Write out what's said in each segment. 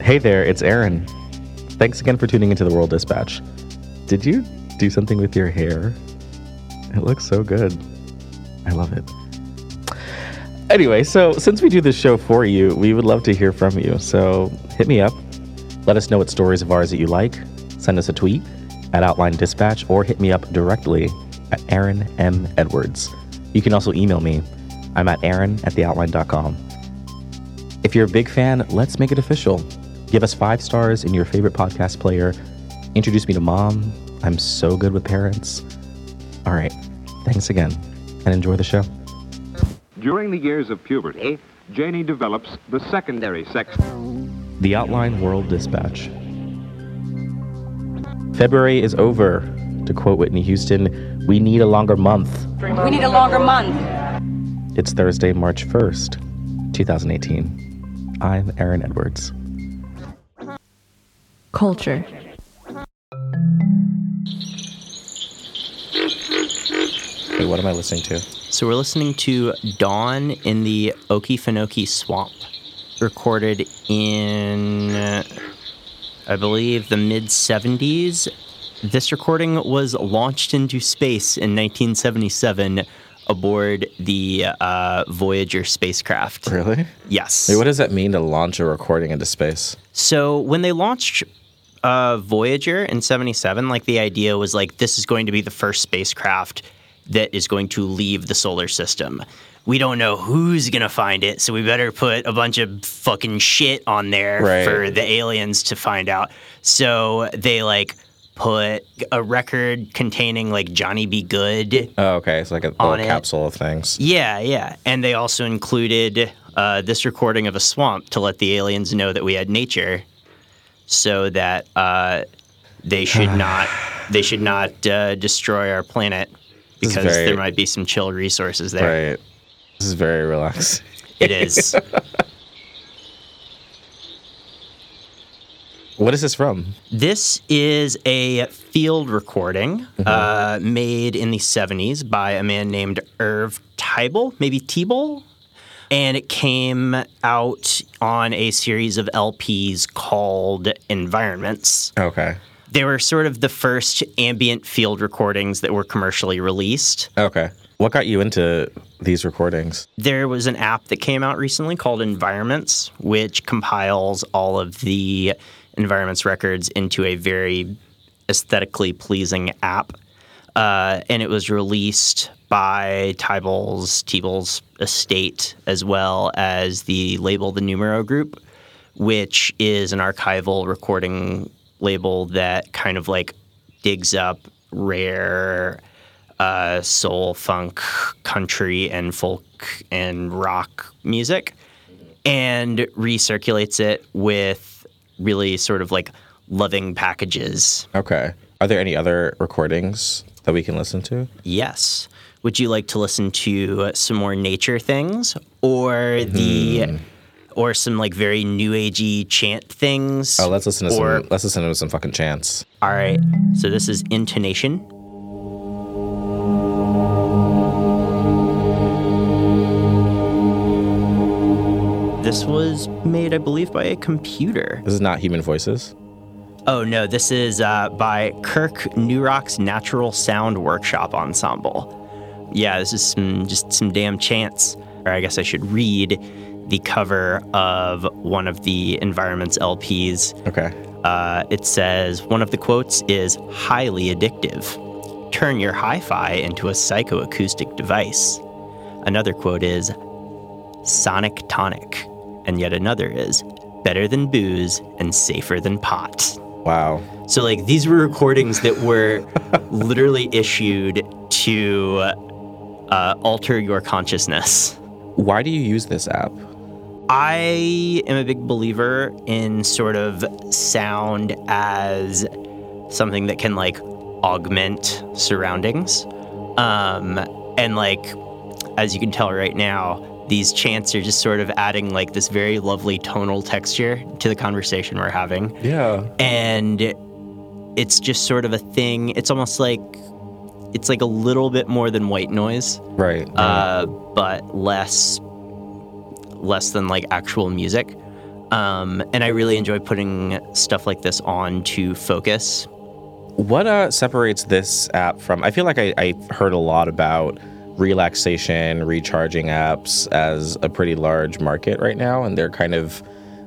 Hey there, it's Aaron. Thanks again for tuning into the World Dispatch. Did you do something with your hair? It looks so good. I love it. Anyway, so since we do this show for you, we would love to hear from you. So hit me up. Let us know what stories of ours that you like. Send us a tweet at Outline Dispatch or hit me up directly at Aaron M. Edwards. You can also email me. I'm at aaron@theoutline.com. If you're a big fan, let's make it official. Give us 5 stars in your favorite podcast player. Introduce me to mom. I'm so good with parents. All right. Thanks again, and enjoy the show. During the years of puberty, Janie develops the secondary sex. The Outline World Dispatch. February is over. To quote Whitney Houston, we need a longer month. We need a longer month. It's Thursday, March 1st, 2018. I'm Aaron Edwards. Culture. Wait, what am I listening to? So we're listening to Dawn in the Okefenokee Swamp, recorded in, I believe, the mid-70s. This recording was launched into space in 1977 aboard the Voyager spacecraft. Really? Yes. Wait, what does that mean to launch a recording into space? So when they launched Voyager in 77, like, the idea was, like, this is going to be the first spacecraft that is going to leave the solar system. We don't know who's going to find it, so we better put a bunch of fucking shit on there for the aliens to find out. So they, like, put a record containing, like, Johnny B. Good. Oh, okay. It's like a little capsule of things. Yeah, yeah. And they also included this recording of a swamp to let the aliens know that we had nature, so that they should not destroy our planet, because there might be some chill resources there. Right. This is very relaxing. It is. What is this from? This is a field recording made in the 70s by a man named Irv Teibel, maybe Teibel. And it came out on a series of LPs called Environments. Okay. They were sort of the first ambient field recordings that were commercially released. Okay. What got you into these recordings? There was an app that came out recently called Environments, which compiles all of the Environments records into a very aesthetically pleasing app. And it was released by Teibel's estate, as well as the label, the Numero Group, which is an archival recording label that kind of, like, digs up rare soul, funk, country, and folk and rock music and recirculates it with really sort of, like, loving packages. Okay. Are there any other recordings that we can listen to? Yes. Would you like to listen to some more nature things, or or some, like, very new agey chant things? Oh, let's listen to some fucking chants. All right. So this is intonation. This was made, I believe, by a computer. This is not human voices? Oh, no. This is by Kirk Newrock's Natural Sound Workshop Ensemble. Yeah, this is just some damn chants. Or I guess I should read the cover of one of the Environments LPs. Okay. It says, one of the quotes is highly addictive. Turn your hi-fi into a psychoacoustic device. Another quote is sonic tonic. And yet another is better than booze and safer than pot. Wow. So, like, these were recordings that were literally issued to alter your consciousness. Why do you use this app? I am a big believer in sort of sound as something that can, like, augment surroundings. And, like, as you can tell right now, these chants are just sort of adding, like, this very lovely tonal texture to the conversation we're having. Yeah. And it's just sort of a thing. It's almost like, it's like a little bit more than white noise, right? But less than, like, actual music. And I really enjoy putting stuff like this on to focus. What separates this app from... I feel like I heard a lot about relaxation, recharging apps as a pretty large market right now, and they're kind of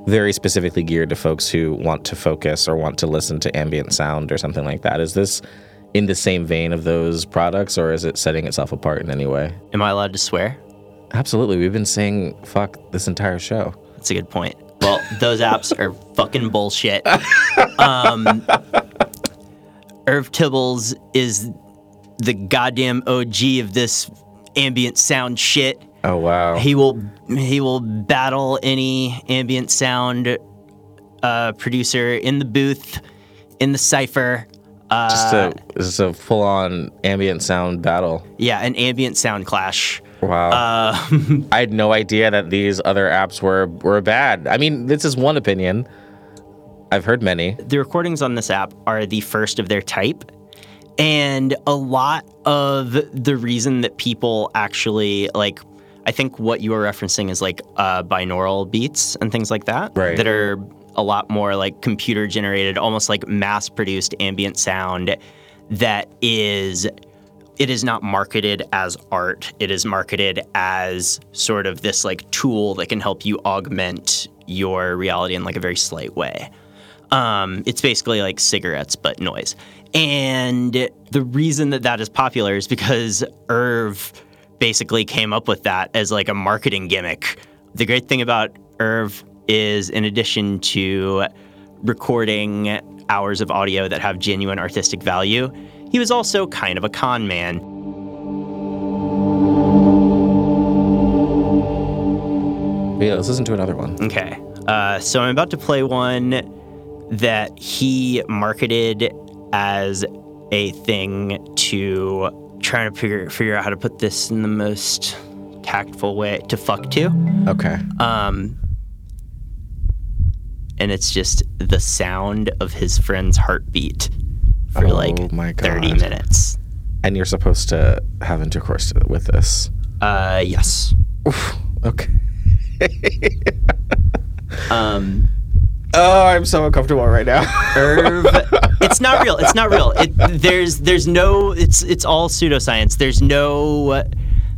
very specifically geared to folks who want to focus or want to listen to ambient sound or something like that. Is this in the same vein of those products, or is it setting itself apart in any way? Am I allowed to swear? Absolutely. We've been saying fuck this entire show. That's a good point. Well, those apps are fucking bullshit. Irv Teibel is the goddamn OG of this ambient sound shit. Oh, wow. He will battle any ambient sound producer in the booth, in the cypher. Just a full-on ambient sound battle. Yeah, an ambient sound clash. Wow. I had no idea that these other apps were bad. I mean, this is one opinion. I've heard many. The recordings on this app are the first of their type. And a lot of the reason that people actually, like, I think what you were referencing is, like, binaural beats and things like that. Right. That are a lot more, like, computer-generated, almost like mass-produced ambient sound that is... It is not marketed as art. It is marketed as sort of this, like, tool that can help you augment your reality in, like, a very slight way. It's basically like cigarettes, but noise. And the reason that that is popular is because Irv basically came up with that as, like, a marketing gimmick. The great thing about Irv is, in addition to recording hours of audio that have genuine artistic value, he was also kind of a con man. Yeah, let's listen to another one. Okay. So I'm about to play one that he marketed as a thing to try to figure out how to put this in the most tactful way to fuck to. Okay. And it's just the sound of his friend's heartbeat for 30 minutes. And you're supposed to have intercourse with this? Yes. Oof, okay. Oh, I'm so uncomfortable right now. Irv, it's not real. It's not real. There's no. It's all pseudoscience.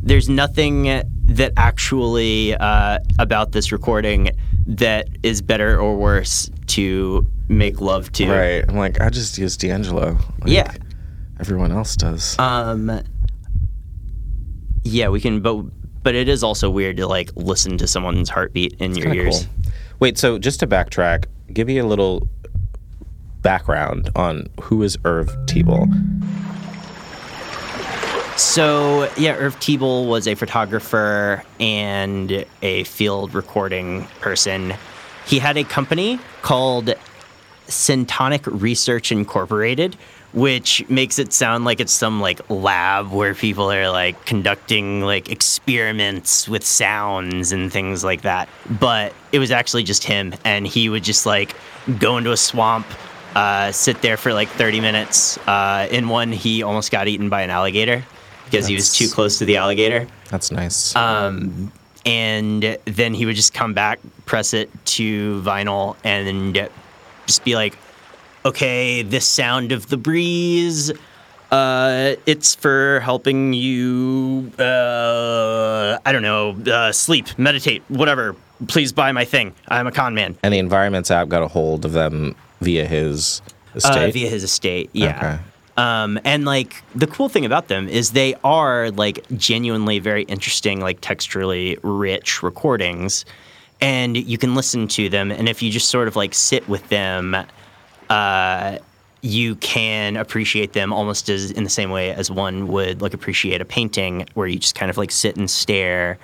There's nothing that actually about this recording that is better or worse to make love to. Right. I'm like, I just use D'Angelo. Like, yeah. Everyone else does. Yeah, we can. But it is also weird to, like, listen to someone's heartbeat in your ears. Cool. Wait, so just to backtrack, give me a little background on who is Irv Teibel. So, yeah, Irv Teibel was a photographer and a field recording person. He had a company called Syntonic Research Incorporated, which makes it sound like it's some, like, lab where people are, like, conducting, like, experiments with sounds and things like that. But it was actually just him, and he would just, like, go into a swamp, sit there for, like, 30 minutes. In one, he almost got eaten by an alligator because he was too close to the alligator. That's nice. And then he would just come back, press it to vinyl, and just be like, okay, this sound of the breeze, it's for helping you, I don't know, sleep, meditate, whatever. Please buy my thing. I'm a con man. And the Environments app got a hold of them via his estate? Via his estate, yeah. Okay. And, like, the cool thing about them is they are, like, genuinely very interesting, like, texturally rich recordings. And you can listen to them, and if you just sort of, like, sit with them... you can appreciate them almost as in the same way as one would, like, appreciate a painting, where you just kind of, like, sit and stare,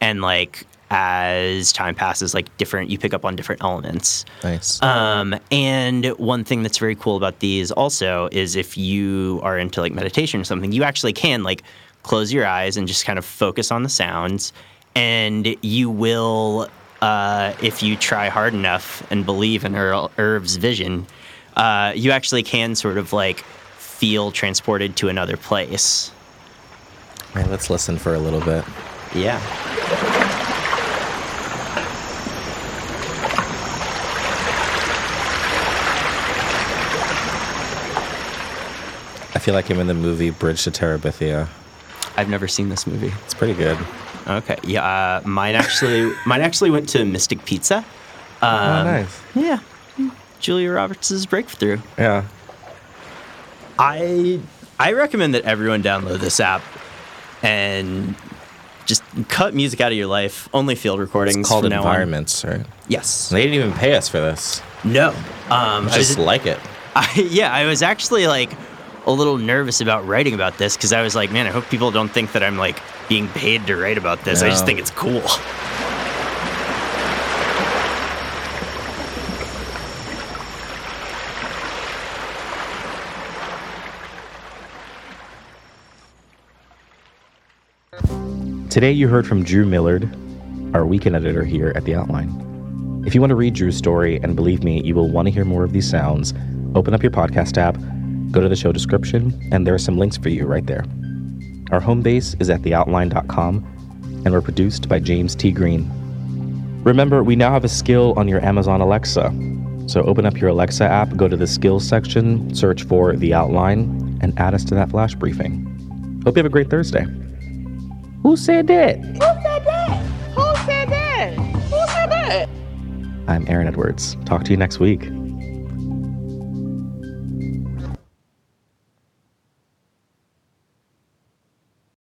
and, like, as time passes, like, you pick up on different elements. Nice. And one thing that's very cool about these also is if you are into, like, meditation or something, you actually can, like, close your eyes and just kind of focus on the sounds, and you will, if you try hard enough and believe in Irv's vision, you actually can sort of, like, feel transported to another place. All right, let's listen for a little bit. Yeah. I feel like I'm in the movie Bridge to Terabithia. I've never seen this movie. It's pretty good. Okay. Yeah, mine actually went to Mystic Pizza. Oh, nice. Yeah. Julia Roberts' breakthrough. Yeah. I recommend that everyone download this app and just cut music out of your life. Only field recordings. It's called Environments, right? Yes. They didn't even pay us for this. No. I was actually like a little nervous about writing about this because I was like, man, I hope people don't think that I'm like being paid to write about this. No. I just think it's cool. Today you heard from Drew Millard, our weekend editor here at The Outline. If you want to read Drew's story, and believe me, you will want to hear more of these sounds, open up your podcast app, go to the show description, and there are some links for you right there. Our home base is at theoutline.com, and we're produced by James T. Green. Remember, we now have a skill on your Amazon Alexa. So open up your Alexa app, go to the skills section, search for The Outline, and add us to that flash briefing. Hope you have a great Thursday. Who said that? Who said that? Who said that? Who said that? I'm Aaron Edwards. Talk to you next week.